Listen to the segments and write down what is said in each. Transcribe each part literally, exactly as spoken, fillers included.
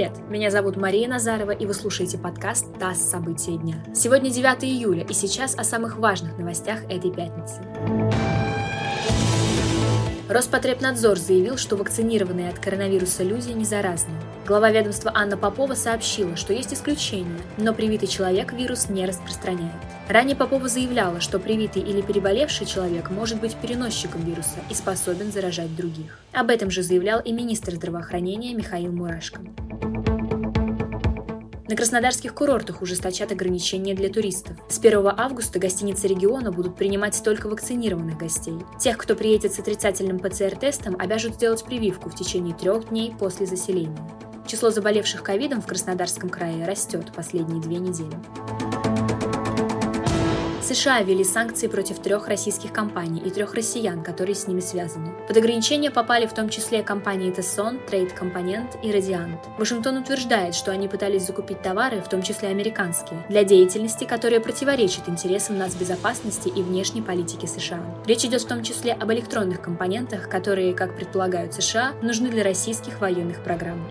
Привет! Меня зовут Мария Назарова, и вы слушаете подкаст «ТАСС. События дня». Сегодня девятое июля, и сейчас о самых важных новостях этой пятницы. Роспотребнадзор заявил, что вакцинированные от коронавируса люди не заразны. Глава ведомства Анна Попова сообщила, что есть исключения, но привитый человек вирус не распространяет. Ранее Попова заявляла, что привитый или переболевший человек может быть переносчиком вируса и способен заражать других. Об этом же заявлял и министр здравоохранения Михаил Мурашко. На краснодарских курортах ужесточат ограничения для туристов. С первого августа гостиницы региона будут принимать только вакцинированных гостей. Тех, кто приедет с отрицательным пэ цэ эр-тестом, обяжут сделать прививку в течение трех дней после заселения. Число заболевших ковидом в Краснодарском крае растет последние две недели. США ввели санкции против трех российских компаний и трех россиян, которые с ними связаны. Под ограничения попали в том числе компании Tesson, Трейд Компонент и Радиант. Вашингтон утверждает, что они пытались закупить товары, в том числе американские, для деятельности, которая противоречит интересам нацбезопасности и внешней политики США. Речь идет в том числе об электронных компонентах, которые, как предполагают США, нужны для российских военных программ.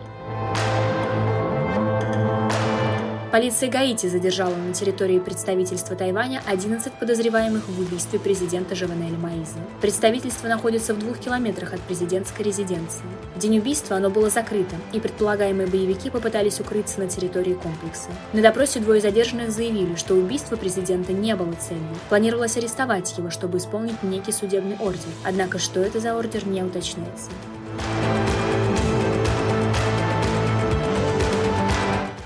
Полиция Гаити задержала на территории представительства Тайваня одиннадцать подозреваемых в убийстве президента Живанелли Маизы. Представительство находится в двух километрах от президентской резиденции. В день убийства оно было закрыто, и предполагаемые боевики попытались укрыться на территории комплекса. На допросе двое задержанных заявили, что убийство президента не было целью. Планировалось арестовать его, чтобы исполнить некий судебный ордер, однако что это за ордер, не уточняется.